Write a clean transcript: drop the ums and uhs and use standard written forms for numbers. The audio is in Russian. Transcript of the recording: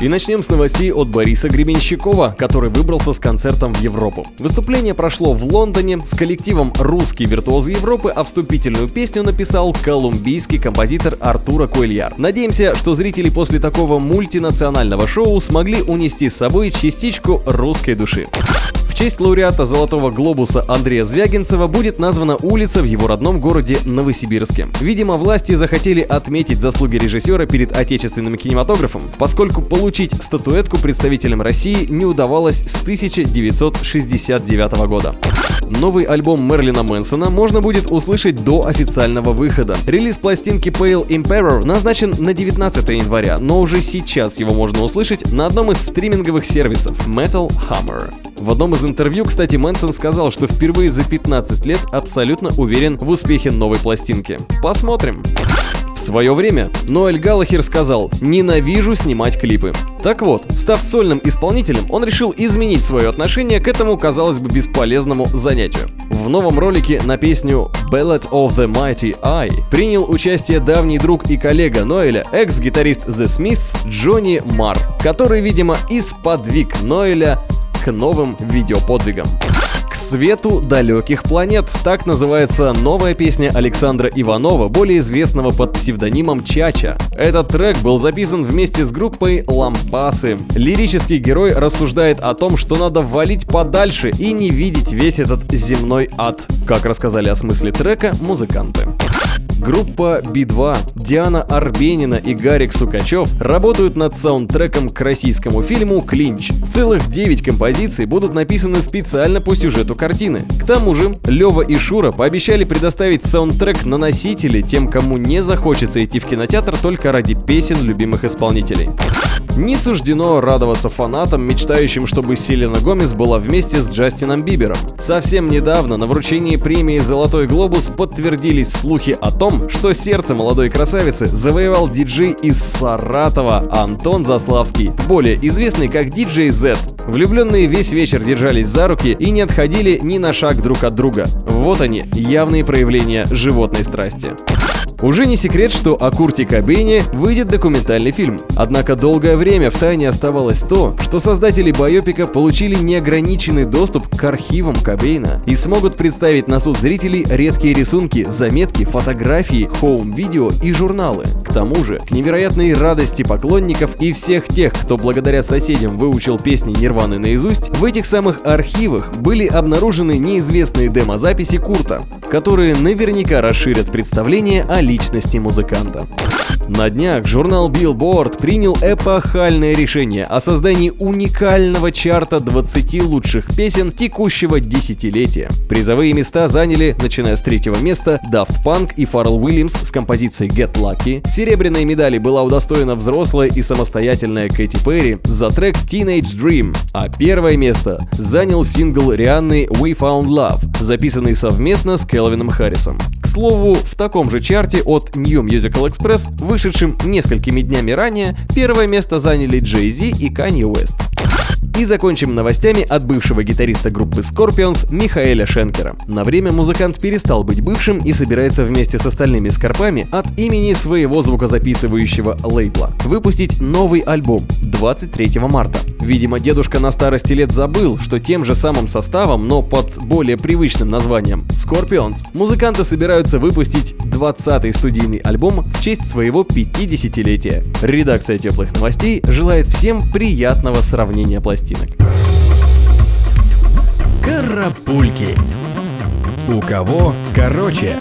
И начнем с новостей от Бориса Гребенщикова, который выбрался с концертом в Европу. Выступление прошло в Лондоне с коллективом «Русские виртуозы Европы», а вступительную песню написал колумбийский композитор Артур Куэльяр. Надеемся, что зрители после такого мультинационального шоу смогли унести с собой частичку русской души. В честь лауреата «Золотого глобуса» Андрея Звягинцева будет названа улица в его родном городе Новосибирске. Видимо, власти захотели отметить заслуги режиссера перед отечественным кинематографом, поскольку получить статуэтку представителям России не удавалось с 1969 года. Новый альбом Мерлина Мэнсона можно будет услышать до официального выхода. Релиз пластинки Pale Emperor назначен на 19 января, но уже сейчас его можно услышать на одном из стриминговых сервисов Metal Hammer. В одном из интервью, кстати, Мэнсон сказал, что впервые за 15 лет абсолютно уверен в успехе новой пластинки. Посмотрим. В свое время Ноэль Галлахер сказал: «Ненавижу снимать клипы». Так вот, став сольным исполнителем, он решил изменить свое отношение к этому, казалось бы, бесполезному занятию. В новом ролике на песню «Ballad of the Mighty Eye» принял участие давний друг и коллега Ноэля, экс-гитарист The Smiths Джонни Марр, который, видимо, и сподвиг Ноэля к новым видеоподвигам. «К свету далеких планет» — так называется новая песня Александра Иванова, более известного под псевдонимом Чача. Этот трек был записан вместе с группой «Лампасы». Лирический герой рассуждает о том, что надо валить подальше и не видеть весь этот земной ад, как рассказали о смысле трека музыканты. Группа B2, Диана Арбенина и Гарик Сукачёв работают над саундтреком к российскому фильму «Клинч». Целых 9 композиций будут написаны специально по сюжету картины. К тому же, Лёва и Шура пообещали предоставить саундтрек на носителе тем, кому не захочется идти в кинотеатр только ради песен любимых исполнителей. Не суждено радоваться фанатам, мечтающим, чтобы Селена Гомес была вместе с Джастином Бибером. Совсем недавно на вручении премии «Золотой глобус» подтвердились слухи о том, что сердце молодой красавицы завоевал диджей из Саратова Антон Заславский, более известный как диджей Z. Влюбленные весь вечер держались за руки и не отходили ни на шаг друг от друга. Вот они, явные проявления животной страсти. Уже не секрет, что о Курте Кобейне выйдет документальный фильм. Однако долгое время в тайне оставалось то, что создатели байопика получили неограниченный доступ к архивам Кобейна и смогут представить на суд зрителей редкие рисунки, заметки, фотографии, хоум-видео и журналы. К тому же, к невероятной радости поклонников и всех тех, кто благодаря соседям выучил песни Нирваны наизусть, в этих самых архивах были обнаружены неизвестные демозаписи Курта, которые наверняка расширят представление о личности музыканта. На днях журнал Billboard принял эпохальное решение о создании уникального чарта 20 лучших песен текущего десятилетия. Призовые места заняли, начиная с 3-го места, Daft Punk и Pharrell Williams с композицией Get Lucky. Серебряной медали была удостоена взрослая и самостоятельная Кэти Перри за трек Teenage Dream, а первое место занял сингл Рианны We Found Love, записанный совместно с Келвином Харрисом. К слову, в таком же чарте от New Musical Express, вышедшим несколькими днями ранее, первое место заняли Jay-Z и Kanye West. И закончим новостями от бывшего гитариста группы Scorpions Михаэля Шенкера. На время музыкант перестал быть бывшим и собирается вместе с остальными скорпами от имени своего звукозаписывающего лейбла выпустить новый альбом 23 марта. Видимо, дедушка на старости лет забыл, что тем же самым составом, но под более привычным названием Scorpions, музыканты собираются выпустить 20-й студийный альбом в честь своего 50-летия. Редакция «Теплых новостей» желает всем приятного сравнения пластинок. Карапульки. У кого короче?